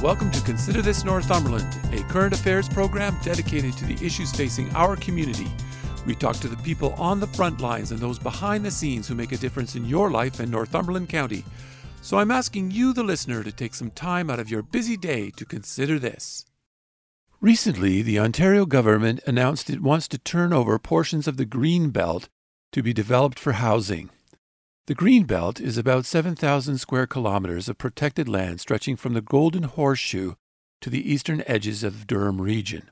welcome to Consider This Northumberland, a current affairs program dedicated to the issues facing our community. We talk to the people on the front lines and those behind the scenes who make a difference in your life in Northumberland County. So I'm asking you, the listener, to take some time out of your busy day to consider this. Recently, the Ontario government announced it wants to turn over portions of the Green Belt to be developed for housing. The Green Belt is about 7,000 square kilometers of protected land stretching from the Golden Horseshoe to the eastern edges of Durham Region.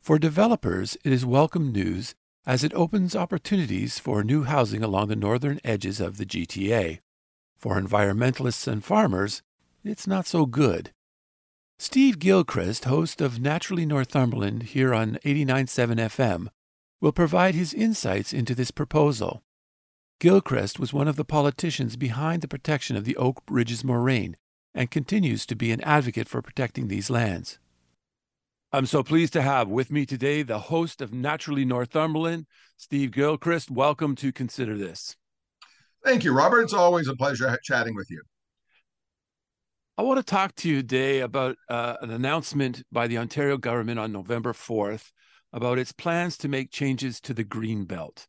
For developers, it is welcome news as it opens opportunities for new housing along the northern edges of the GTA. For environmentalists and farmers, it's not so good. Steve Gilchrist, host of Naturally Northumberland here on 89.7 FM, will provide his insights into this proposal. Gilchrist was one of the politicians behind the protection of the Oak Ridges Moraine and continues to be an advocate for protecting these lands. I'm so pleased to have with me today the host of Naturally Northumberland, Steve Gilchrist. Welcome to Consider This. Thank you, Robert. It's always a pleasure chatting with you. I want to talk to you today about an announcement by the Ontario government on November 4th about its plans to make changes to the Green Belt.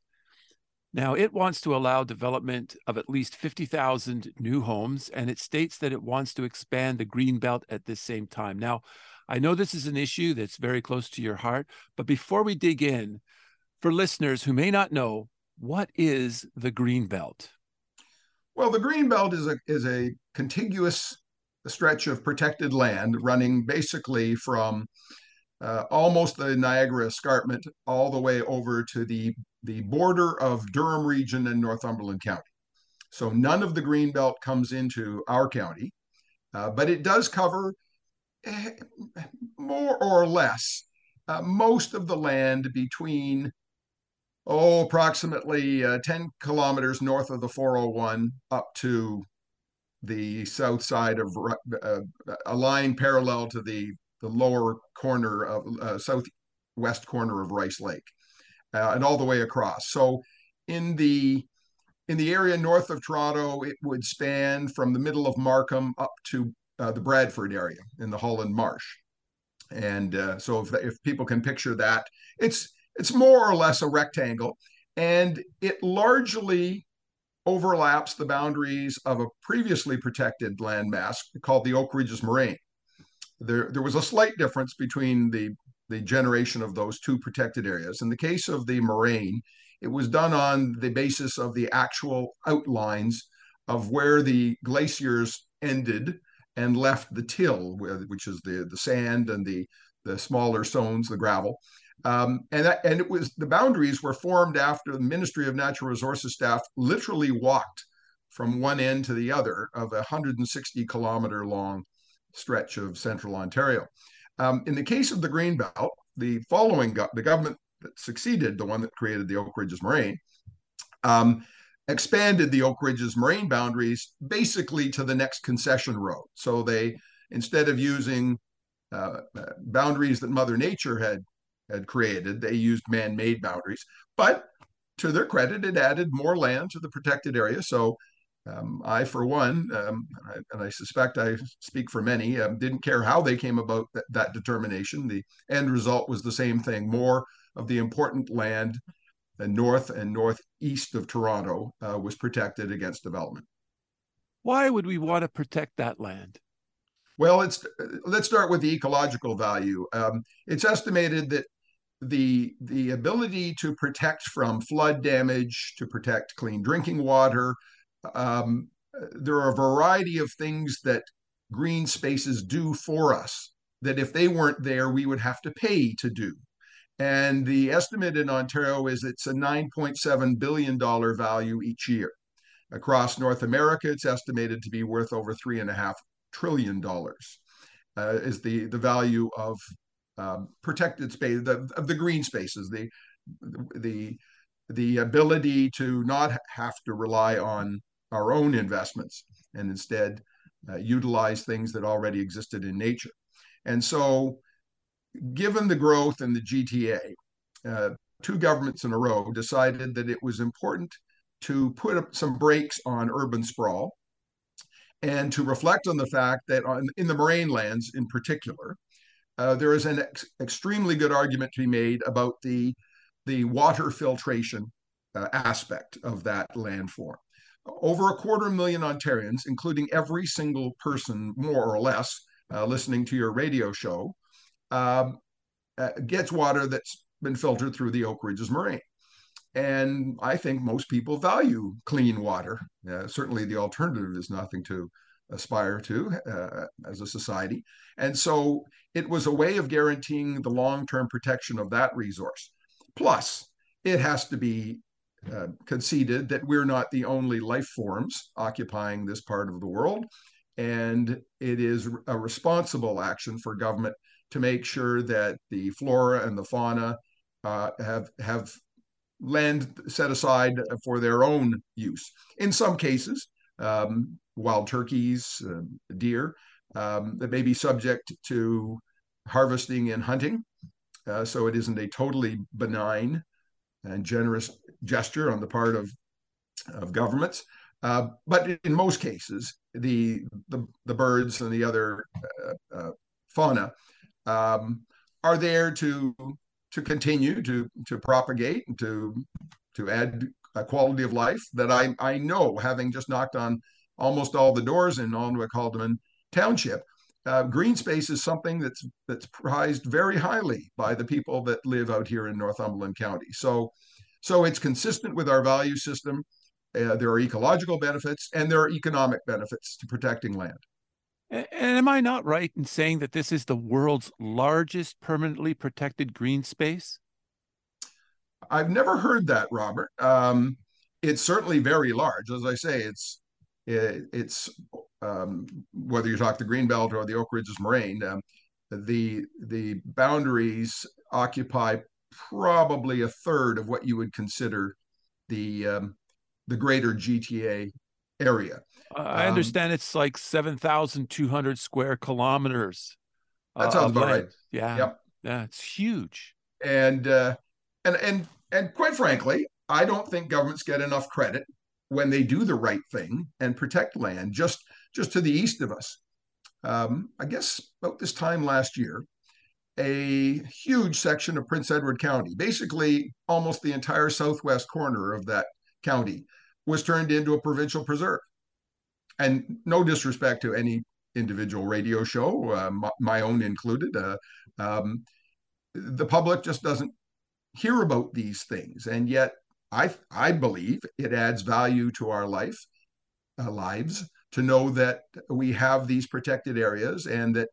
Now, it wants to allow development of at least 50,000 new homes, and it states that it wants to expand the Green Belt at this same time. Now, I know this is an issue that's very close to your heart, but before we dig in, for listeners who may not know, what is the Green Belt? Well, the Green Belt is a contiguous stretch of protected land running basically from almost the Niagara Escarpment all the way over to the border of Durham Region and Northumberland County. So none of the Green Belt comes into our county, but it does cover more or less most of the land between approximately 10 kilometers north of the 401 up to the south side of a line parallel to the lower corner of southwest corner of Rice Lake, and all the way across. So in the area north of Toronto, it would span from the middle of Markham up to the Bradford area in the Holland Marsh. And so if people can picture that, it's more or less a rectangle, and it largely overlaps the boundaries of a previously protected landmass called the Oak Ridges Moraine. There was a slight difference between the generation of those two protected areas. In the case of the moraine, it was done on the basis of the actual outlines of where the glaciers ended and left the till, which is the sand and the smaller stones, the gravel. And it was, the boundaries were formed after the Ministry of Natural Resources staff literally walked from one end to the other of a 160 kilometer long stretch of central Ontario. In the case of the Green Belt, the government that succeeded, the one that created the Oak Ridges Moraine, expanded the Oak Ridges Moraine boundaries basically to the next concession road. So they, instead of using boundaries that Mother Nature had created, they used man-made boundaries. But to their credit, it added more land to the protected area. So I, for one, and I suspect I speak for many, didn't care how they came about that determination. The end result was the same thing: more of the important land north and northeast of Toronto was protected against development. Why would we want to protect that land? Well, let's start with the ecological value. It's estimated that the ability to protect from flood damage, to protect clean drinking water, there are a variety of things that green spaces do for us that if they weren't there, we would have to pay to do. And the estimate in Ontario is it's a $9.7 billion value each year. Across North America, it's estimated to be worth over $3.5 trillion. is the value of protected space, of the green spaces, the ability to not have to rely on our own investments and instead utilize things that already existed in nature. And so, given the growth in the GTA, two governments in a row decided that it was important to put up some brakes on urban sprawl and to reflect on the fact that in the Moraine lands in particular, there is an extremely good argument to be made about the water filtration aspect of that landform. Over 250,000 Ontarians, including every single person more or less listening to your radio show, gets water that's been filtered through the Oak Ridges Moraine. And I think most people value clean water. Certainly the alternative is nothing to aspire to as a society. And so it was a way of guaranteeing the long-term protection of that resource. Plus, it has to be conceded that we're not the only life forms occupying this part of the world. And it is a responsible action for government to make sure that the flora and the fauna have land set aside for their own use. In some cases, wild turkeys, deer, that may be subject to harvesting and hunting. So it isn't a totally benign and generous gesture on the part of governments. But in most cases, the birds and the other fauna are there to continue to propagate and to add a quality of life that I know, having just knocked on almost all the doors in Alnwick-Haldimand Township, green space is something that's prized very highly by the people that live out here in Northumberland County. So it's consistent with our value system. There are ecological benefits and there are economic benefits to protecting land. And am I not right in saying that this is the world's largest permanently protected green space? I've never heard that, Robert. It's certainly very large. As I say, it's whether you talk the Green Belt or the Oak Ridges Moraine, the boundaries occupy probably a third of what you would consider the greater GTA area. I understand it's like 7,200 square kilometers. That sounds about right. Yeah. Yep. Yeah, it's huge. And quite frankly, I don't think governments get enough credit when they do the right thing and protect land just to the east of us. I guess about this time last year, a huge section of Prince Edward County, basically almost the entire southwest corner of that county, was turned into a provincial preserve. And no disrespect to any individual radio show, my own included, the public just doesn't hear about these things. And yet I believe it adds value to our lives to know that we have these protected areas and that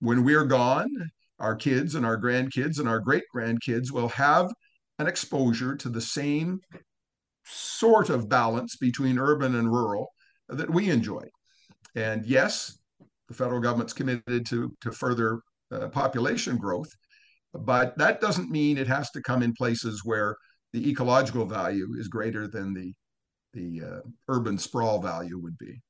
when we're gone, our kids and our grandkids and our great-grandkids will have an exposure to the same sort of balance between urban and rural that we enjoy. And yes, the federal government's committed to further population growth, but that doesn't mean it has to come in places where the ecological value is greater than the urban sprawl value would be.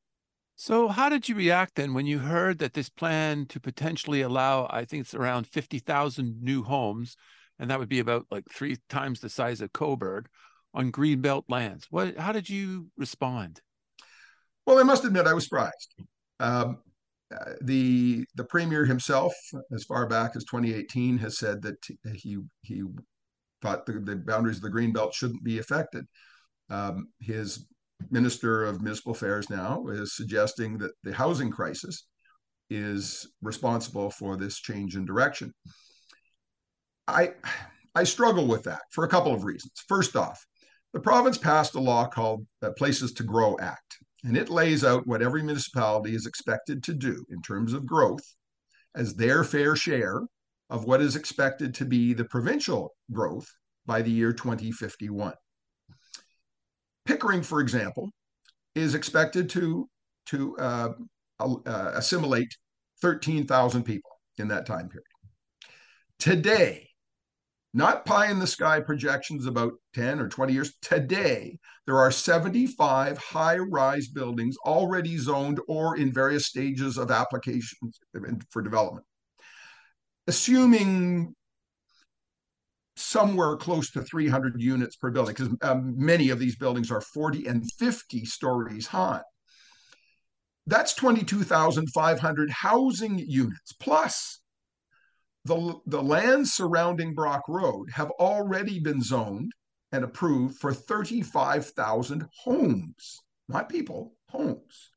So how did you react then when you heard that this plan to potentially allow, I think it's around 50,000 new homes, and that would be about like 3 times the size of Coburg, on Green Belt lands? How did you respond? Well, I must admit I was surprised. The premier himself, as far back as 2018, has said that he thought the boundaries of the Green Belt shouldn't be affected. His Minister of Municipal Affairs now is suggesting that the housing crisis is responsible for this change in direction. I struggle with that for a couple of reasons. First off, the province passed a law called the Places to Grow Act. And it lays out what every municipality is expected to do in terms of growth as their fair share of what is expected to be the provincial growth by the year 2051. Pickering, for example, is expected to assimilate 13,000 people in that time period. Today, not pie in the sky projections about 10 or 20 years, today, there are 75 high-rise buildings already zoned or in various stages of applications for development. Assuming somewhere close to 300 units per building, because many of these buildings are 40 and 50 stories high. That's 22,500 housing units, plus the lands surrounding Brock Road have already been zoned and approved for 35,000 homes, not people, homes.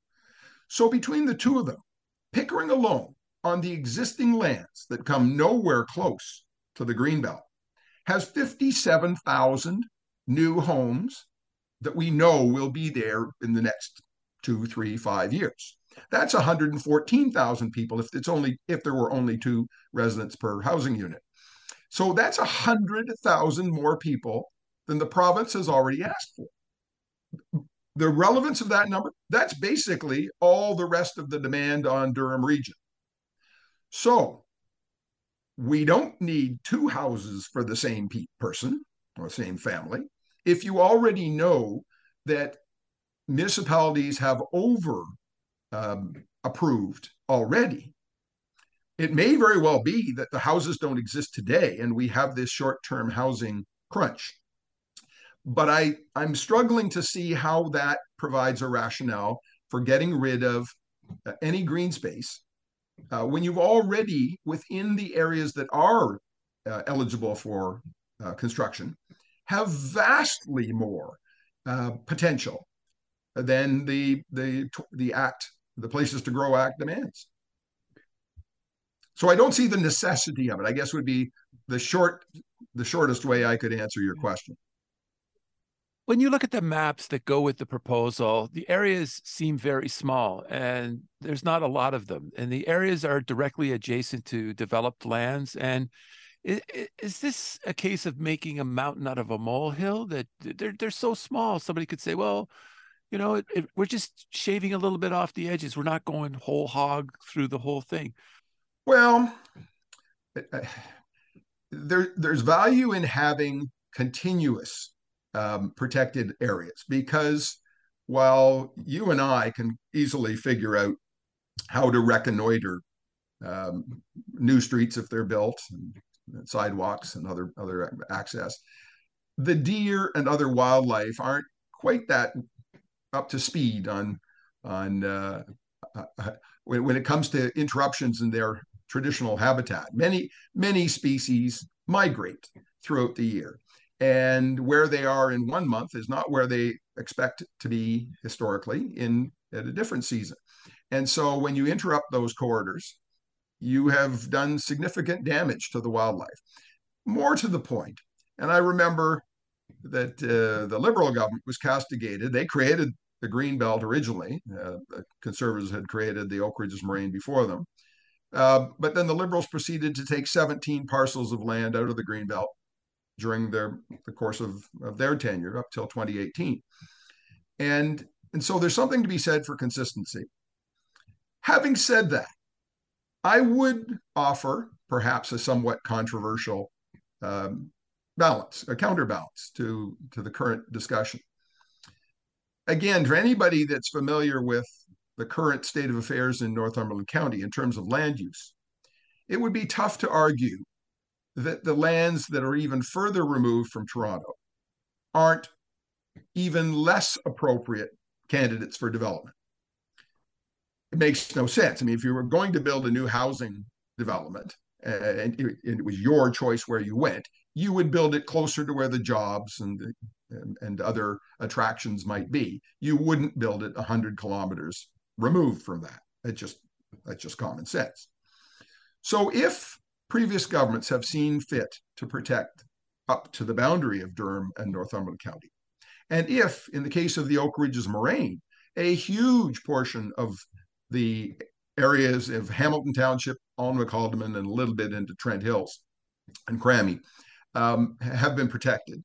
So between the two of them, Pickering alone on the existing lands that come nowhere close to the Green Belt has 57,000 new homes that we know will be there in the next 2, 3, 5 years. That's 114,000 people if there were only 2 residents per housing unit. So that's 100,000 more people than the province has already asked for. The relevance of that number, that's basically all the rest of the demand on Durham Region. So we don't need 2 houses for the same person or same family. If you already know that municipalities have approved already, it may very well be that the houses don't exist today and we have this short-term housing crunch. But I'm struggling to see how that provides a rationale for getting rid of any green space when you've already, within the areas that are eligible for construction, have vastly more potential than the Places to Grow Act demands. So I don't see the necessity of it, I guess, would be the shortest way I could answer your question. When you look at the maps that go with the proposal, the areas seem very small and there's not a lot of them. And the areas are directly adjacent to developed lands. And is this a case of making a mountain out of a molehill, that they're so small? Somebody could say, well, you know, we're just shaving a little bit off the edges. We're not going whole hog through the whole thing. Well, there's value in having continuous protected areas, because while you and I can easily figure out how to reconnoiter new streets if they're built, and sidewalks and other access, the deer and other wildlife aren't quite that up to speed when it comes to interruptions in their traditional habitat. Many species migrate throughout the year, and where they are in one month is not where they expect to be historically at a different season. And so when you interrupt those corridors, you have done significant damage to the wildlife. More to the point, and I remember that the Liberal government was castigated. They created the Green Belt originally. The Conservatives had created the Oak Ridges Moraine before them. But then the Liberals proceeded to take 17 parcels of land out of the Green Belt during the course of their tenure up till 2018. And so there's something to be said for consistency. Having said that, I would offer perhaps a somewhat controversial balance, a counterbalance to the current discussion. Again, for anybody that's familiar with the current state of affairs in Northumberland County in terms of land use, it would be tough to argue that the lands that are even further removed from Toronto aren't even less appropriate candidates for development. It makes no sense. I mean, if you were going to build a new housing development and it was your choice where you went, you would build it closer to where the jobs and other attractions might be. You wouldn't build it 100 kilometers removed from that. That's just common sense. So if previous governments have seen fit to protect up to the boundary of Durham and Northumberland County, and if, in the case of the Oak Ridges Moraine, a huge portion of the areas of Hamilton Township, Alnwick-Haldimand, and a little bit into Trent Hills and Cramahe, have been protected,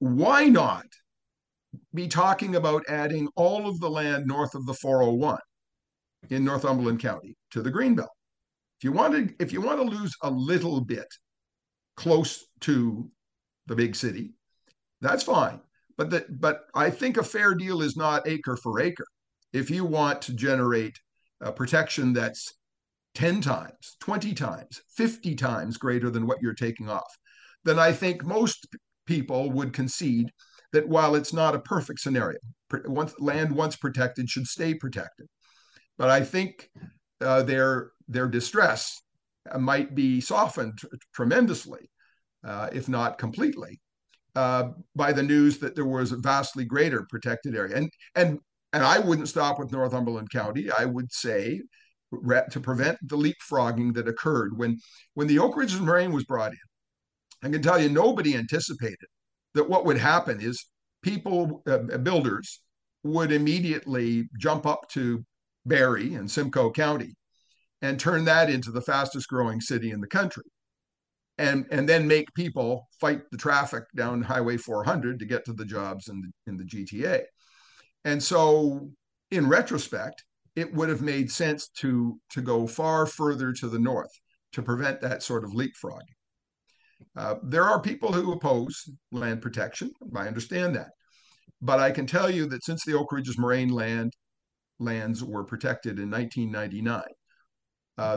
why not be talking about adding all of the land north of the 401 in Northumberland County to the Green Belt. If you want to lose a little bit close to the big city, that's fine. But I think a fair deal is not acre for acre. If you want to generate a protection that's 10 times, 20 times, 50 times greater than what you're taking off, then I think most people would concede that while it's not a perfect scenario, land once protected should stay protected. But I think their distress might be softened tremendously, if not completely, by the news that there was a vastly greater protected area. And I wouldn't stop with Northumberland County. I would say to prevent the leapfrogging that occurred when the Oak Ridges Moraine was brought in. I can tell you nobody anticipated that what would happen is people, builders, would immediately jump up to Barrie and Simcoe County and turn that into the fastest growing city in the country, and then make people fight the traffic down Highway 400 to get to the jobs in the GTA. And so in retrospect, it would have made sense to go far further to the north to prevent that sort of leapfrogging. There are people who oppose land protection. I understand that. But I can tell you that since the Oak Ridges Moraine lands were protected in 1999,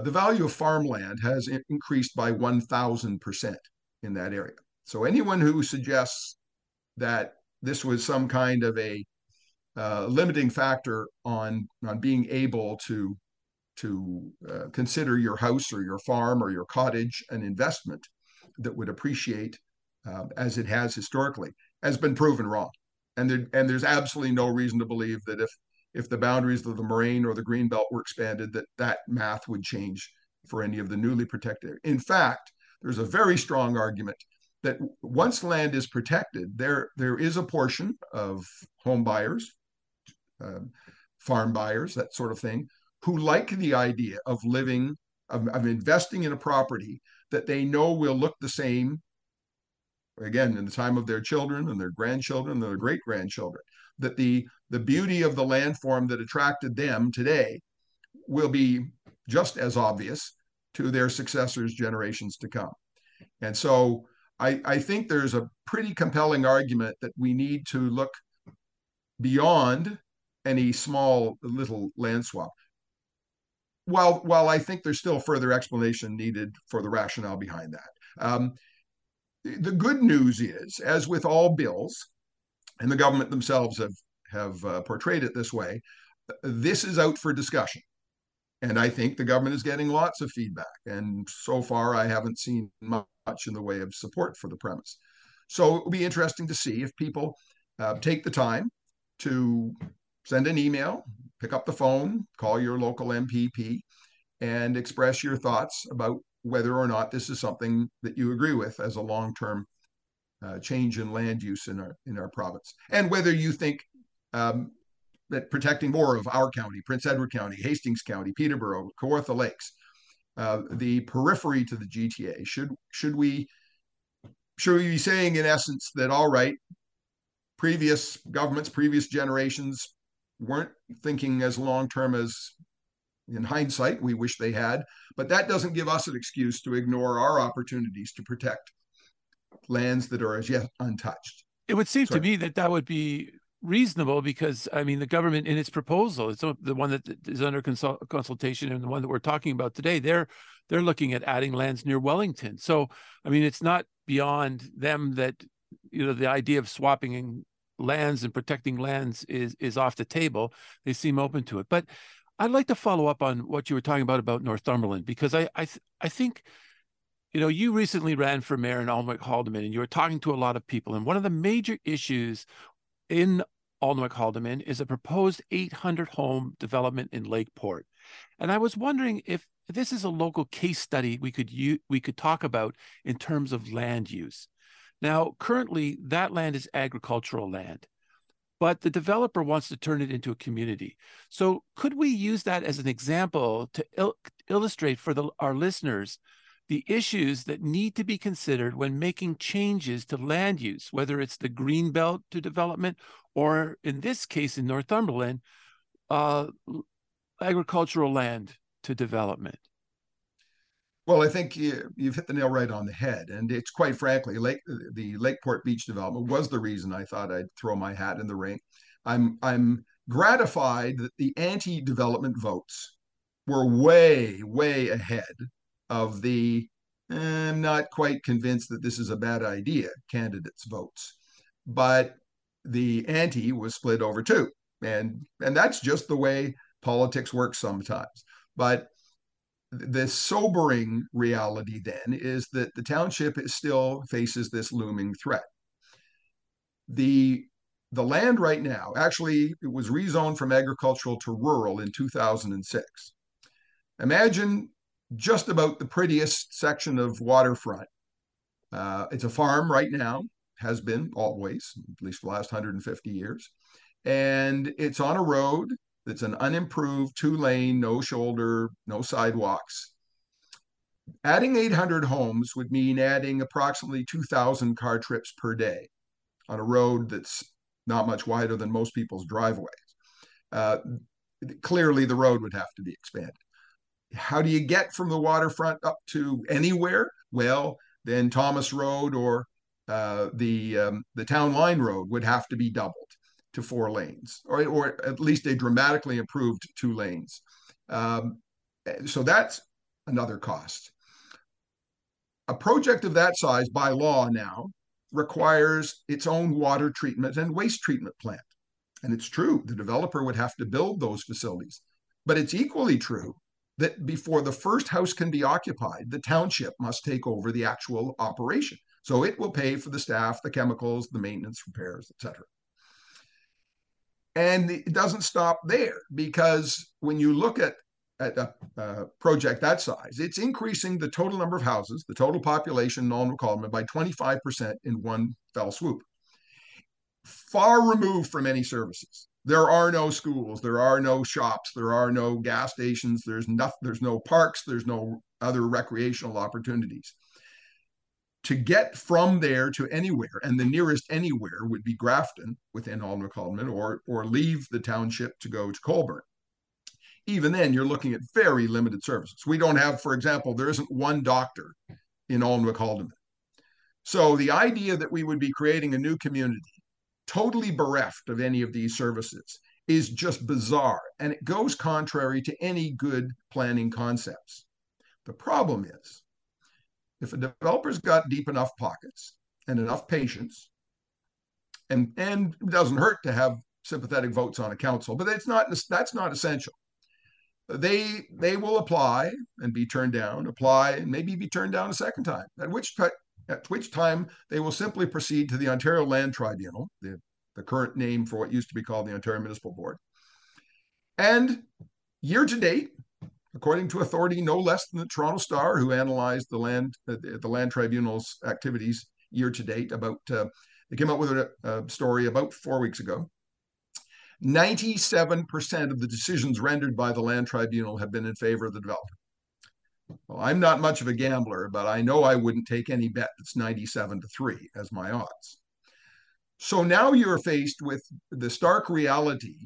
the value of farmland has increased by 1,000% in that area. So anyone who suggests that this was some kind of a limiting factor on being able to consider your house or your farm or your cottage an investment that would appreciate as it has historically has been proven wrong. And there's absolutely no reason to believe that if the boundaries of the Moraine or the Green Belt were expanded, that math would change for any of the newly protected areas. In fact, there's a very strong argument that once land is protected, there is a portion of home buyers, farm buyers, that sort of thing, who like the idea of living, of investing in a property that they know will look the same, again, in the time of their children and their grandchildren and their great-grandchildren, that the beauty of the landform that attracted them today will be just as obvious to their successors' generations to come. And so I think there's a pretty compelling argument that we need to look beyond any small little land swap. While I think there's still further explanation needed for the rationale behind that. The good news is, as with all bills, and the government themselves have portrayed it this way, this is out for discussion. And I think the government is getting lots of feedback. And so far, I haven't seen much in the way of support for the premise. So it will be interesting to see if people take the time to send an email, pick up the phone, call your local MPP, and express your thoughts about whether or not this is something that you agree with as a long-term change in land use in our province, and whether you think that protecting more of our county, Prince Edward County, Hastings County, Peterborough, Kawartha Lakes, the periphery to the GTA, should we be saying in essence that, all right, previous governments, previous generations weren't thinking as long-term as, in hindsight, we wish they had, but that doesn't give us an excuse to ignore our opportunities to protect lands that are as yet untouched. It would seem to me that would be reasonable, because, I mean, the government in its proposal, it's the one that is under consultation and the one that we're talking about today, they're looking at adding lands near Wellington. So, I mean, it's not beyond them that, you know, the idea of swapping lands and protecting lands is off the table. They seem open to it. But I'd like to follow up on what you were talking about Northumberland, because I think, you know, you recently ran for mayor in Alnwick-Haldimand, and you were talking to a lot of people. And one of the major issues in Alnwick-Haldimand is a proposed 800-home development in Lakeport. And I was wondering if this is a local case study we could talk about in terms of land use. Now, currently, that land is agricultural land, but the developer wants to turn it into a community. So could we use that as an example to illustrate for our listeners the issues that need to be considered when making changes to land use, whether it's the green belt to development, or in this case in Northumberland, agricultural land to development? Well, I think you've hit the nail right on the head. And it's quite frankly, the Lakeport Beach development was the reason I thought I'd throw my hat in the ring. I'm gratified that the anti-development votes were way, way ahead of the I'm not quite convinced that this is a bad idea candidates' votes. But the anti was split over two. And that's just the way politics works sometimes. But the sobering reality then is that the township still faces this looming threat. The land right now, actually, it was rezoned from agricultural to rural in 2006. Imagine just about the prettiest section of waterfront. It's a farm right now, has been always, at least the last 150 years. And it's on a road that's an unimproved two-lane, no shoulder, no sidewalks. Adding 800 homes would mean adding approximately 2,000 car trips per day on a road that's not much wider than most people's driveways. Clearly, the road would have to be expanded. How do you get from the waterfront up to anywhere? Well, then Thomas Road or the Town Line Road would have to be doubled to four lanes, or at least a dramatically improved two lanes. So that's another cost. A project of that size by law now requires its own water treatment and waste treatment plant. And it's true, the developer would have to build those facilities. But it's equally true that before the first house can be occupied, the township must take over the actual operation. So it will pay for the staff, the chemicals, the maintenance, repairs, etc. And it doesn't stop there, because when you look at a project that size, it's increasing the total number of houses, the total population in Alnwick-Haldimand by 25% in one fell swoop. Far removed from any services. There are no schools, there are no shops, there are no gas stations, there's no parks, there's no other recreational opportunities. To get from there to anywhere, and the nearest anywhere would be Grafton within Alnwick-Haldimand, or leave the township to go to Colburn. Even then, you're looking at very limited services. We don't have, for example, there isn't one doctor in Alnwick-Haldimand. So the idea that we would be creating a new community totally bereft of any of these services is just bizarre, and it goes contrary to any good planning concepts. The problem is, if a developer's got deep enough pockets and enough patience, and it doesn't hurt to have sympathetic votes on a council, but that's not essential. They will apply and be turned down, apply and maybe be turned down a second time, at which time they will simply proceed to the Ontario Land Tribunal, the current name for what used to be called the Ontario Municipal Board. And year to date, according to authority no less than the Toronto Star, who analyzed the Land Tribunal's activities year to date, they came out with a story about 4 weeks ago. 97% of the decisions rendered by the Land Tribunal have been in favor of the developer. Well, I'm not much of a gambler, but I know I wouldn't take any bet that's 97-3 as my odds. So now you're faced with the stark reality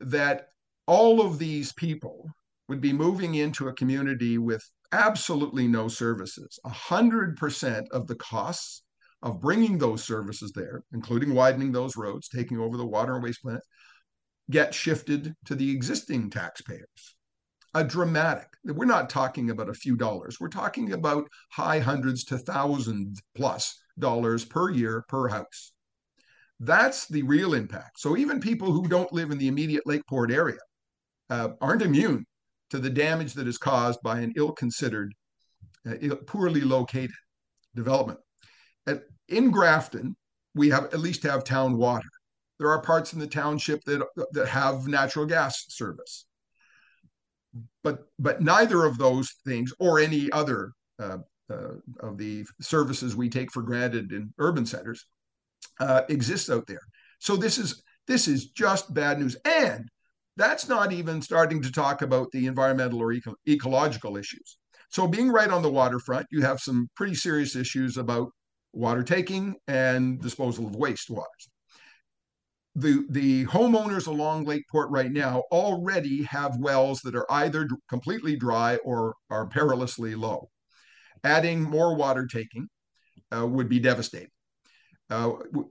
that all of these people would be moving into a community with absolutely no services. 100% of the costs of bringing those services there, including widening those roads, taking over the water and waste plants, get shifted to the existing taxpayers. We're not talking about a few dollars. We're talking about high hundreds to $1,000+ per year per house. That's the real impact. So even people who don't live in the immediate Lakeport area aren't immune to the damage that is caused by an ill-considered, poorly located development. In Grafton, we at least have town water. There are parts in the township that have natural gas service. But neither of those things, or any other of the services we take for granted in urban centers, exists out there. So this is just bad news. And that's not even starting to talk about the environmental or ecological issues. So being right on the waterfront, you have some pretty serious issues about water taking and disposal of wastewater. the homeowners along Lakeport right now already have wells that are either completely dry or are perilously low. Adding more water taking would be devastating.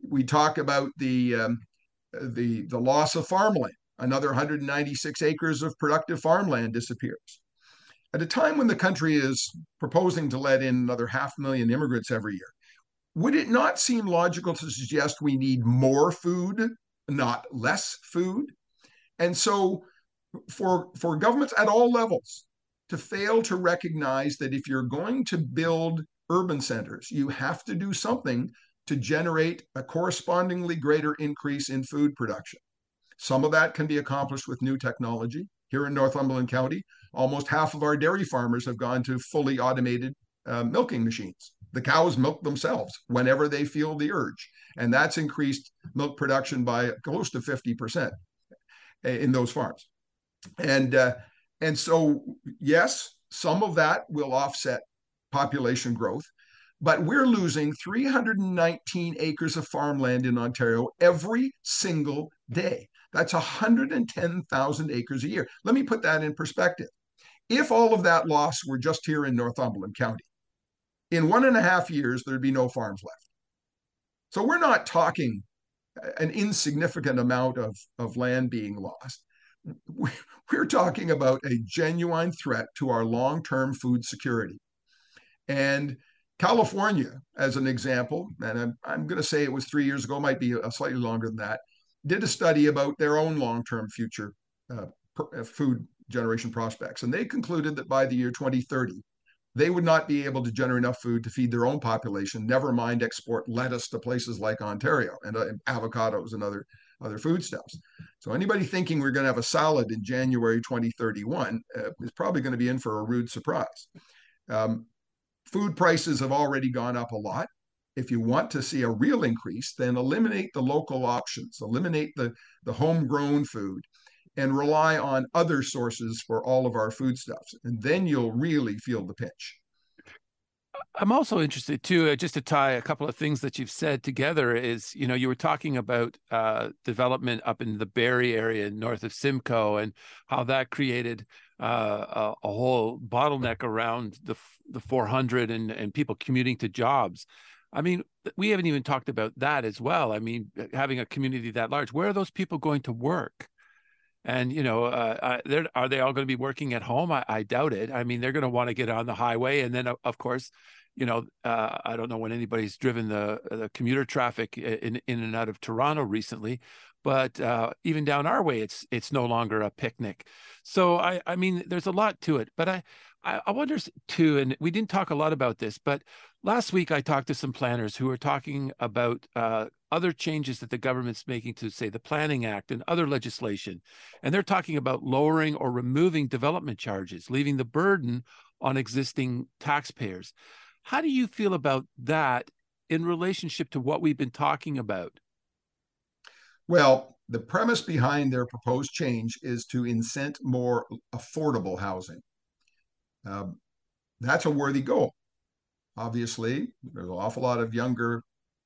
We talk about the loss of farmland. Another 196 acres of productive farmland disappears. At a time when the country is proposing to let in another 500,000 immigrants every year, would it not seem logical to suggest we need more food, not less food? And so for governments at all levels to fail to recognize that if you're going to build urban centers, you have to do something to generate a correspondingly greater increase in food production. Some of that can be accomplished with new technology. Here in Northumberland County, almost half of our dairy farmers have gone to fully automated milking machines. The cows milk themselves whenever they feel the urge. And that's increased milk production by close to 50% in those farms. And so, yes, some of that will offset population growth, but we're losing 319 acres of farmland in Ontario every single day. That's 110,000 acres a year. Let me put that in perspective. If all of that loss were just here in Northumberland County, in 1.5 years, there'd be no farms left. So we're not talking an insignificant amount of land being lost. We're talking about a genuine threat to our long-term food security. And California, as an example, and I'm going to say it was 3 years ago, might be slightly longer than that, did a study about their own long-term future food generation prospects. And they concluded that by the year 2030, they would not be able to generate enough food to feed their own population, never mind export lettuce to places like Ontario and avocados and other foodstuffs. So anybody thinking we're going to have a salad in January 2031 is probably going to be in for a rude surprise. Food prices have already gone up a lot. If you want to see a real increase, then eliminate the local options, eliminate the homegrown food, and rely on other sources for all of our foodstuffs. And then you'll really feel the pinch. I'm also interested too, just to tie a couple of things that you've said together is, you know, you were talking about development up in the Barrie area north of Simcoe and how that created a whole bottleneck around the 400 and people commuting to jobs. I mean, we haven't even talked about that as well. I mean, having a community that large, where are those people going to work? And, you know, are they all going to be working at home? I doubt it. I mean, they're going to want to get on the highway. And then, of course, you know, I don't know when anybody's driven the commuter traffic in and out of Toronto recently, but even down our way, it's no longer a picnic. So, I mean, there's a lot to it. But I wonder, too, and we didn't talk a lot about this, but last week I talked to some planners who were talking about other changes that the government's making to, say, the Planning Act and other legislation. And they're talking about lowering or removing development charges, leaving the burden on existing taxpayers. How do you feel about that in relationship to what we've been talking about? Well, the premise behind their proposed change is to incent more affordable housing. That's a worthy goal. Obviously, there's an awful lot of younger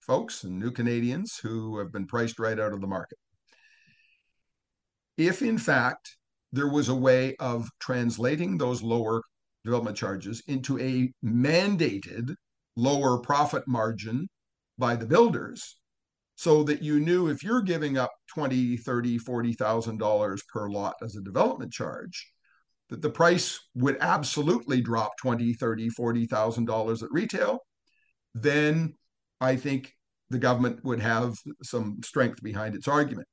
folks and new Canadians who have been priced right out of the market. If, in fact, there was a way of translating those lower development charges into a mandated lower profit margin by the builders, so that you knew if you're giving up $20,000, $30,000, $40,000 per lot as a development charge, that the price would absolutely drop $20,000, $30,000, $40,000 at retail, then I think the government would have some strength behind its argument.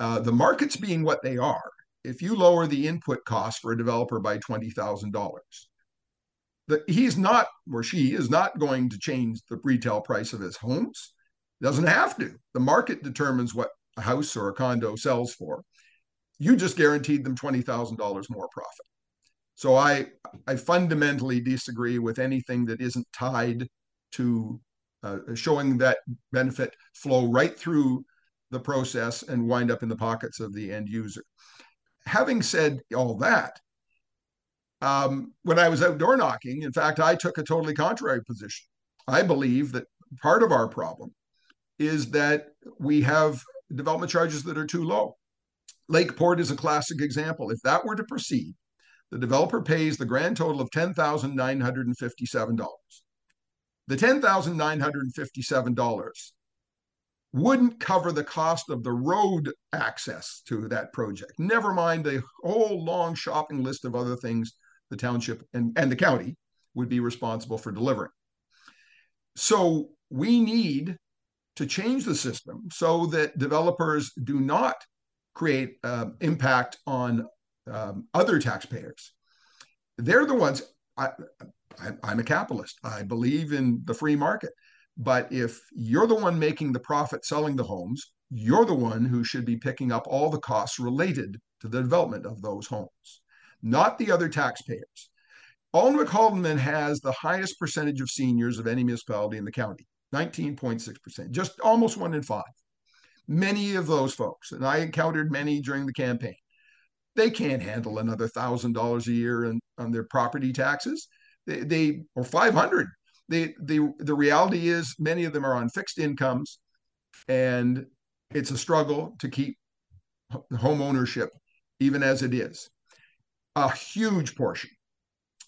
The markets being what they are, if you lower the input cost for a developer by $20,000, he's not, or she is not going to change the retail price of his homes. Doesn't have to. The market determines what a house or a condo sells for. You just guaranteed them $20,000 more profit. So I fundamentally disagree with anything that isn't tied to showing that benefit flow right through the process and wind up in the pockets of the end user. Having said all that, when I was out door knocking, in fact, I took a totally contrary position. I believe that part of our problem is that we have development charges that are too low. Lakeport is a classic example. If that were to proceed, the developer pays the grand total of $10,957. The $10,957 wouldn't cover the cost of the road access to that project, never mind the whole long shopping list of other things the township and the county would be responsible for delivering. So we need to change the system so that developers do not create impact on other taxpayers. They're the ones, I'm a capitalist. I believe in the free market. But if you're the one making the profit selling the homes, you're the one who should be picking up all the costs related to the development of those homes, not the other taxpayers. Alnwick-Haldimand has the highest percentage of seniors of any municipality in the county, 19.6%, just almost 1 in 5. Many of those folks, and I encountered many during the campaign, they can't handle another $1,000 a year on their property taxes, or 500. The reality is many of them are on fixed incomes, and it's a struggle to keep home ownership, even as it is. A huge portion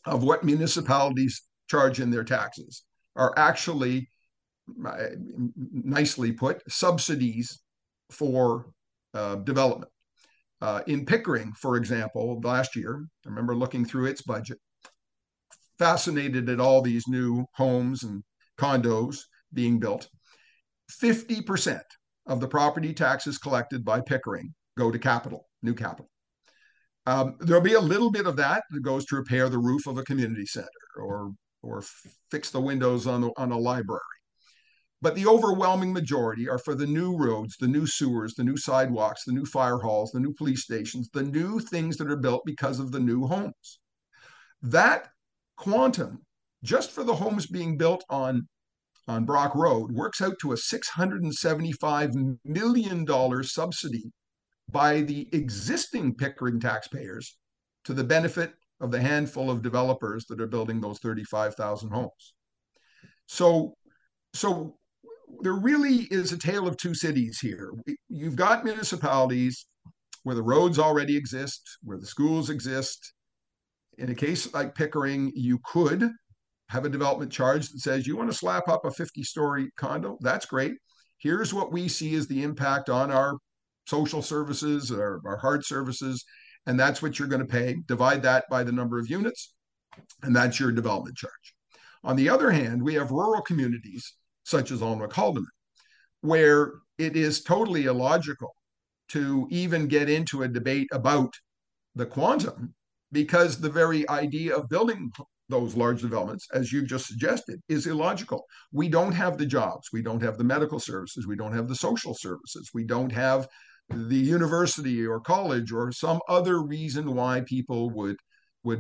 of what municipalities charge in their taxes are actually, nicely put, subsidies for development. In Pickering, for example, last year, I remember looking through its budget, fascinated at all these new homes and condos being built. 50% of the property taxes collected by Pickering go to capital, new capital. There'll be a little bit of that that goes to repair the roof of a community center or fix the windows on a library. But the overwhelming majority are for the new roads, the new sewers, the new sidewalks, the new fire halls, the new police stations, the new things that are built because of the new homes. That quantum, just for the homes being built on Brock Road, works out to a $675 million subsidy by the existing Pickering taxpayers to the benefit of the handful of developers that are building those 35,000 homes. So there really is a tale of two cities here. You've got municipalities where the roads already exist, where the schools exist. In a case like Pickering, you could have a development charge that says, you want to slap up a 50-story condo? That's great. Here's what we see as the impact on our social services, our hard services, and that's what you're going to pay. Divide that by the number of units, and that's your development charge. On the other hand, we have rural communities such as Alnwick-Haldimand, where it is totally illogical to even get into a debate about the quantum, because the very idea of building those large developments, as you've just suggested, is illogical. We don't have the jobs. We don't have the medical services. We don't have the social services. We don't have the university or college or some other reason why people would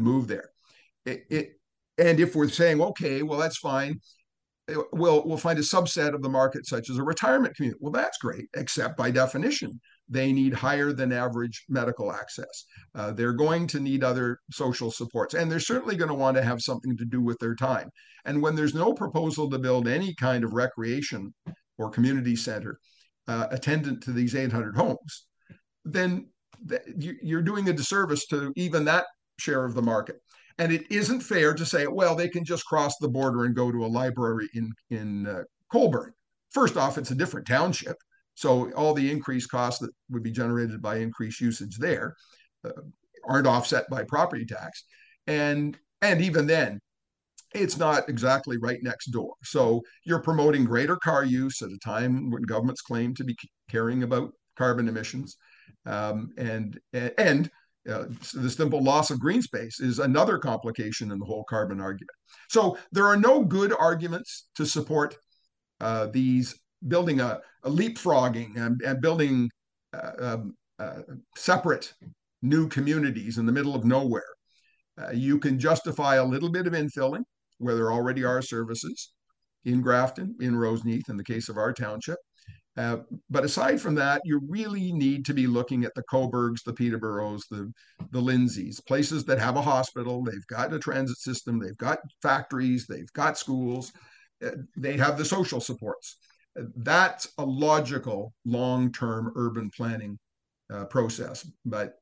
move there. And if we're saying, okay, well, that's fine, we'll find a subset of the market, such as a retirement community. Well, that's great, except by definition, they need higher than average medical access. They're going to need other social supports, and they're certainly going to want to have something to do with their time. And when there's no proposal to build any kind of recreation or community center attendant to these 800 homes, then you're doing a disservice to even that share of the market. And it isn't fair to say, well, they can just cross the border and go to a library in Colburn. First off, it's a different township. So all the increased costs that would be generated by increased usage there aren't offset by property tax. And even then, it's not exactly right next door. So you're promoting greater car use at a time when governments claim to be caring about carbon emissions. So the simple loss of green space is another complication in the whole carbon argument. So there are no good arguments to support these building a leapfrogging and building separate new communities in the middle of nowhere. You can justify a little bit of infilling where there already are services in Grafton, in Roseneath, in the case of our township. But aside from that, you really need to be looking at the Coburgs, the Peterboroughs, the Lindsays, places that have a hospital, they've got a transit system, they've got factories, they've got schools, they have the social supports. That's a logical long-term urban planning process. But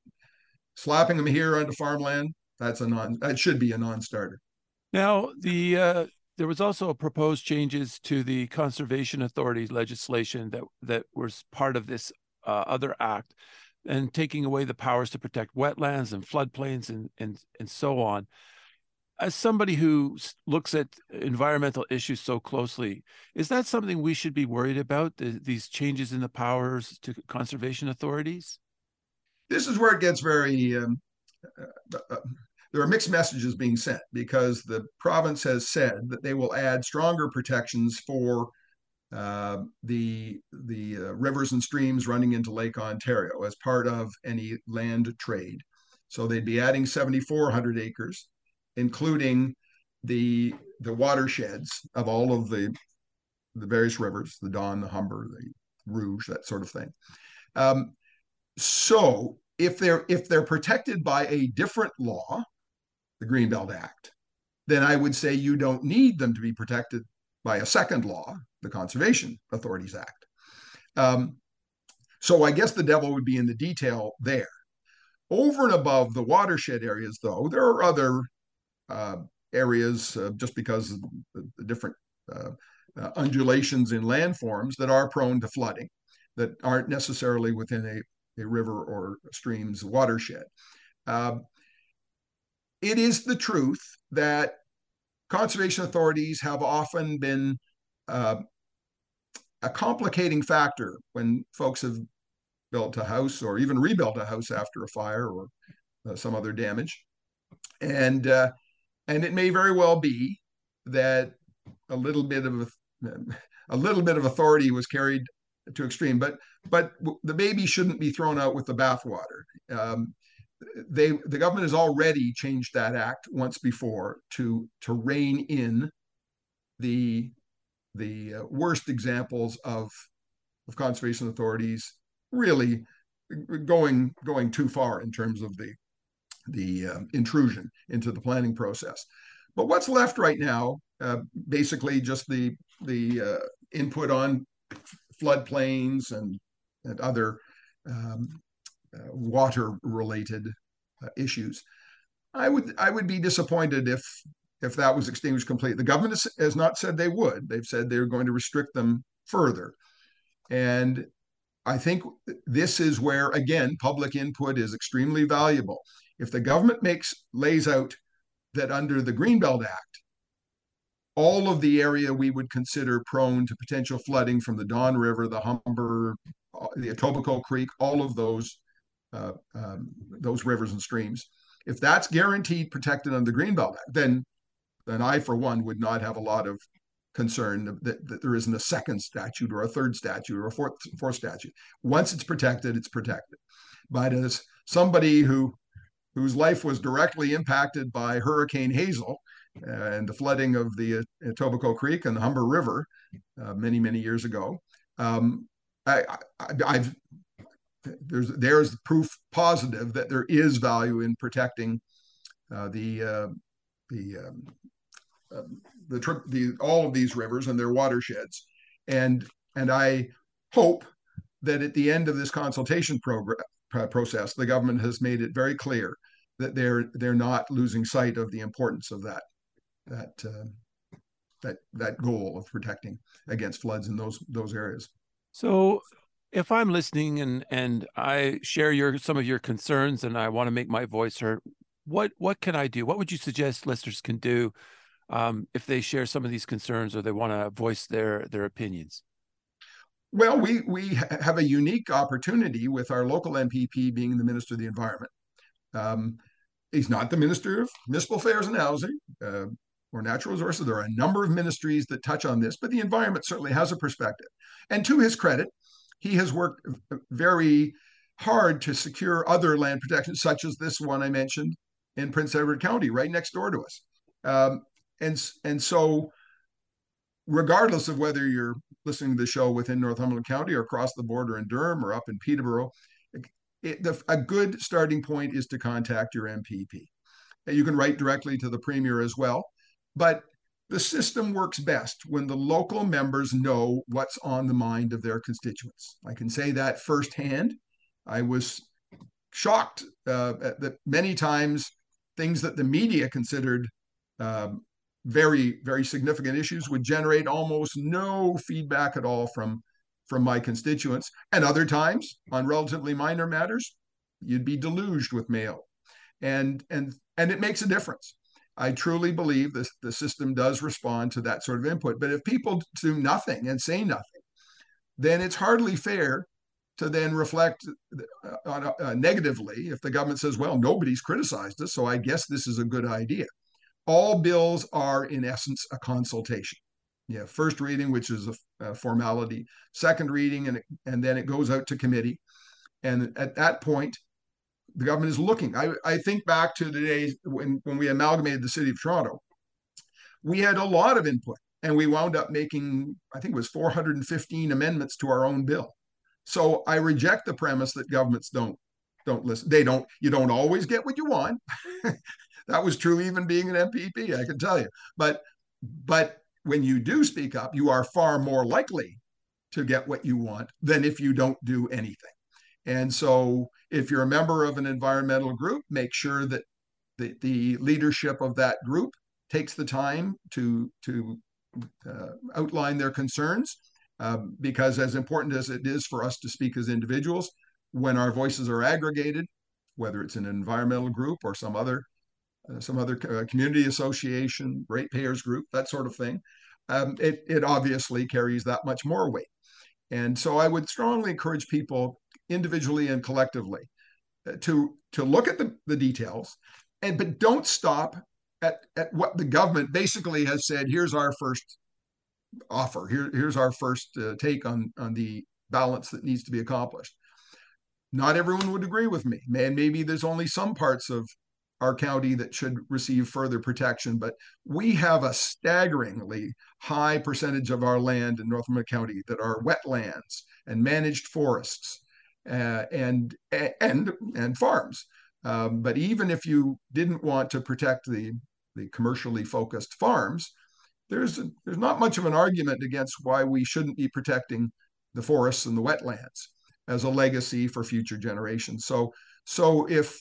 slapping them here onto farmland, that should be a non-starter. Now, there was also proposed changes to the Conservation Authority legislation that was part of this other act, and taking away the powers to protect wetlands and floodplains and so on. As somebody who looks at environmental issues so closely, is that something we should be worried about, these changes in the powers to conservation authorities? This is where it gets very, there are mixed messages being sent, because the province has said that they will add stronger protections for the rivers and streams running into Lake Ontario as part of any land trade. So they'd be adding 7,400 acres, including the watersheds of all of the various rivers, the Don, the Humber, the Rouge, that sort of thing. So if they're protected by a different law, the Green Belt Act, then I would say you don't need them to be protected by a second law, the Conservation Authorities Act. So I guess the devil would be in the detail there. Over and above the watershed areas, though, there are other areas, just because of the different undulations in landforms, that are prone to flooding, that aren't necessarily within a river or a stream's watershed. It is the truth that conservation authorities have often been a complicating factor when folks have built a house or even rebuilt a house after a fire or some other damage. And it may very well be that a little bit of authority was carried to extreme, but the baby shouldn't be thrown out with the bathwater. The government has already changed that act once before to rein in the worst examples of conservation authorities really going too far in terms of the intrusion into the planning process. But what's left right now, basically just the input on floodplains and other water-related issues. I would be disappointed if that was extinguished completely. The government has not said they would. They've said they're going to restrict them further. And I think this is where, again, public input is extremely valuable. If the government lays out that under the Green Belt Act, all of the area we would consider prone to potential flooding from the Don River, the Humber, the Etobicoke Creek, all of those rivers and streams, if that's guaranteed protected under the Green Belt Act, then I, for one, would not have a lot of concern that there isn't a second statute or a third statute or a fourth statute. Once it's protected, it's protected. But as somebody whose life was directly impacted by Hurricane Hazel and the flooding of the Etobicoke Creek and the Humber River many, many years ago, there's proof positive that there is value in protecting all of these rivers and their watersheds, and I hope that at the end of this consultation process, the government has made it very clear that they're not losing sight of the importance of that goal of protecting against floods in those areas. So, if I'm listening and I share some of your concerns and I want to make my voice heard, what can I do? What would you suggest listeners can do if they share some of these concerns or they want to voice their opinions? Well, we have a unique opportunity with our local MPP being the Minister of the Environment. He's not the Minister of Municipal Affairs and Housing or Natural Resources. There are a number of ministries that touch on this, but the environment certainly has a perspective. And to his credit, he has worked very hard to secure other land protections, such as this one I mentioned in Prince Edward County, right next door to us. And so, regardless of whether you're listening to the show within Northumberland County or across the border in Durham or up in Peterborough, a good starting point is to contact your MPP. You can write directly to the Premier as well, but The system works best when the local members know what's on the mind of their constituents. I can say that firsthand. I was shocked that many times things that the media considered very, very significant issues would generate almost no feedback at all from my constituents. And other times, on relatively minor matters, you'd be deluged with mail. And it makes a difference. I truly believe this, the system does respond to that sort of input. But if people do nothing and say nothing, then it's hardly fair to then reflect on, negatively if the government says, well, nobody's criticized us, so I guess this is a good idea. All bills are, in essence, a consultation. You have first reading, which is a formality, second reading, and then it goes out to committee. And at that point, the government is looking. I think back to the days when we amalgamated the city of Toronto. We had a lot of input, and we wound up making, I think it was 415 amendments to our own bill. So I reject the premise that governments don't listen. They don't. You don't always get what you want. That was true even being an MPP, I can tell you. But when you do speak up, you are far more likely to get what you want than if you don't do anything. And so if you're a member of an environmental group, make sure that the leadership of that group takes the time to outline their concerns, because as important as it is for us to speak as individuals, when our voices are aggregated, whether it's an environmental group or some other community association, ratepayers group, that sort of thing, it obviously carries that much more weight. And so I would strongly encourage people individually and collectively to look at the details, but don't stop at what the government basically has said. Here's our first offer. Here's our first take on the balance that needs to be accomplished. Not everyone would agree with me. Man, maybe there's only some parts of our county that should receive further protection, but we have a staggeringly high percentage of our land in Northumberland County that are wetlands and managed forests and farms. But even if you didn't want to protect the commercially focused farms, there's not much of an argument against why we shouldn't be protecting the forests and the wetlands as a legacy for future generations. So if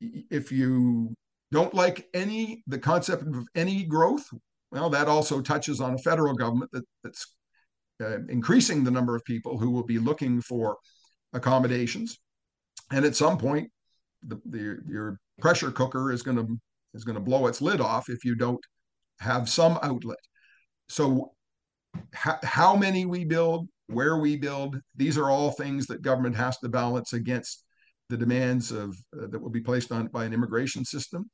you don't like the concept of any growth, well, that also touches on a federal government that's increasing the number of people who will be looking for accommodations, and at some point, your pressure cooker is going to blow its lid off if you don't have some outlet. So, how many we build, where we build, these are all things that government has to balance against the demands of that will be placed on by an immigration system,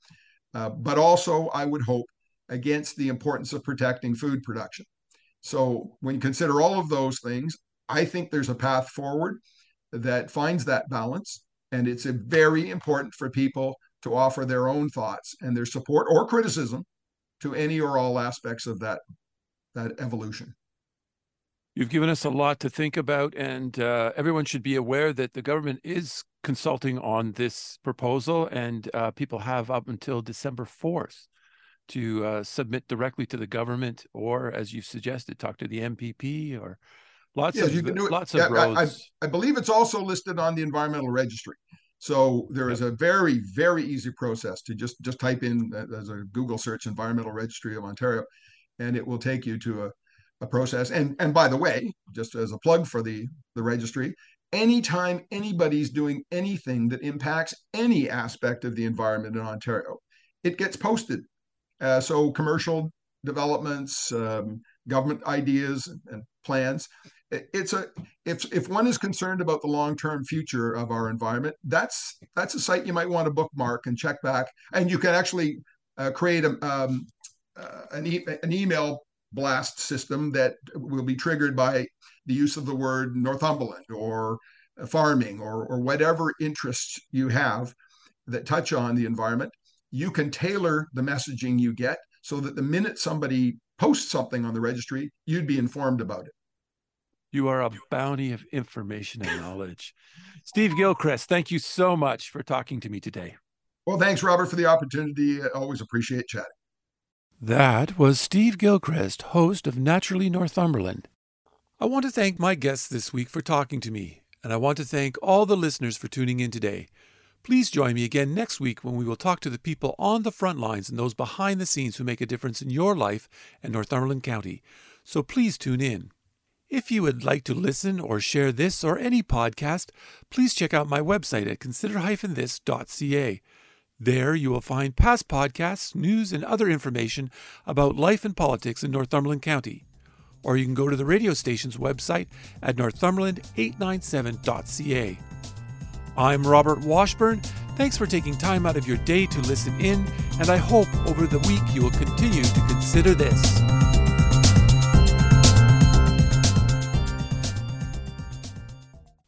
but also I would hope against the importance of protecting food production. So when you consider all of those things, I think there's a path forward that finds that balance, and it's very important for people to offer their own thoughts and their support or criticism to any or all aspects of that evolution. You've given us a lot to think about, and everyone should be aware that the government is consulting on this proposal, and people have up until December 4th to submit directly to the government, or as you've suggested, talk to the MPP, or lots of roads. I believe it's also listed on the environmental registry. So there is a very, very easy process to just type in as a Google search environmental registry of Ontario, and it will take you to a process. And by the way, just as a plug for the registry, anytime anybody's doing anything that impacts any aspect of the environment in Ontario, it gets posted. So commercial developments, government ideas and plans. If one is concerned about the long-term future of our environment, that's a site you might want to bookmark and check back. And you can actually create an email blast system that will be triggered by the use of the word Northumberland or farming or whatever interests you have that touch on the environment. You can tailor the messaging you get so that the minute somebody posts something on the registry, you'd be informed about it. You are a bounty of information and knowledge. Steve Gilchrist, thank you so much for talking to me today. Well, thanks, Robert, for the opportunity. I always appreciate chatting. That was Steve Gilchrist, host of Naturally Northumberland. I want to thank my guests this week for talking to me, and I want to thank all the listeners for tuning in today. Please join me again next week when we will talk to the people on the front lines and those behind the scenes who make a difference in your life and Northumberland County. So please tune in. If you would like to listen or share this or any podcast, please check out my website at consider-this.ca. There you will find past podcasts, news, and other information about life and politics in Northumberland County. Or you can go to the radio station's website at northumberland897.ca. I'm Robert Washburn. Thanks for taking time out of your day to listen in, and I hope over the week you will continue to consider this.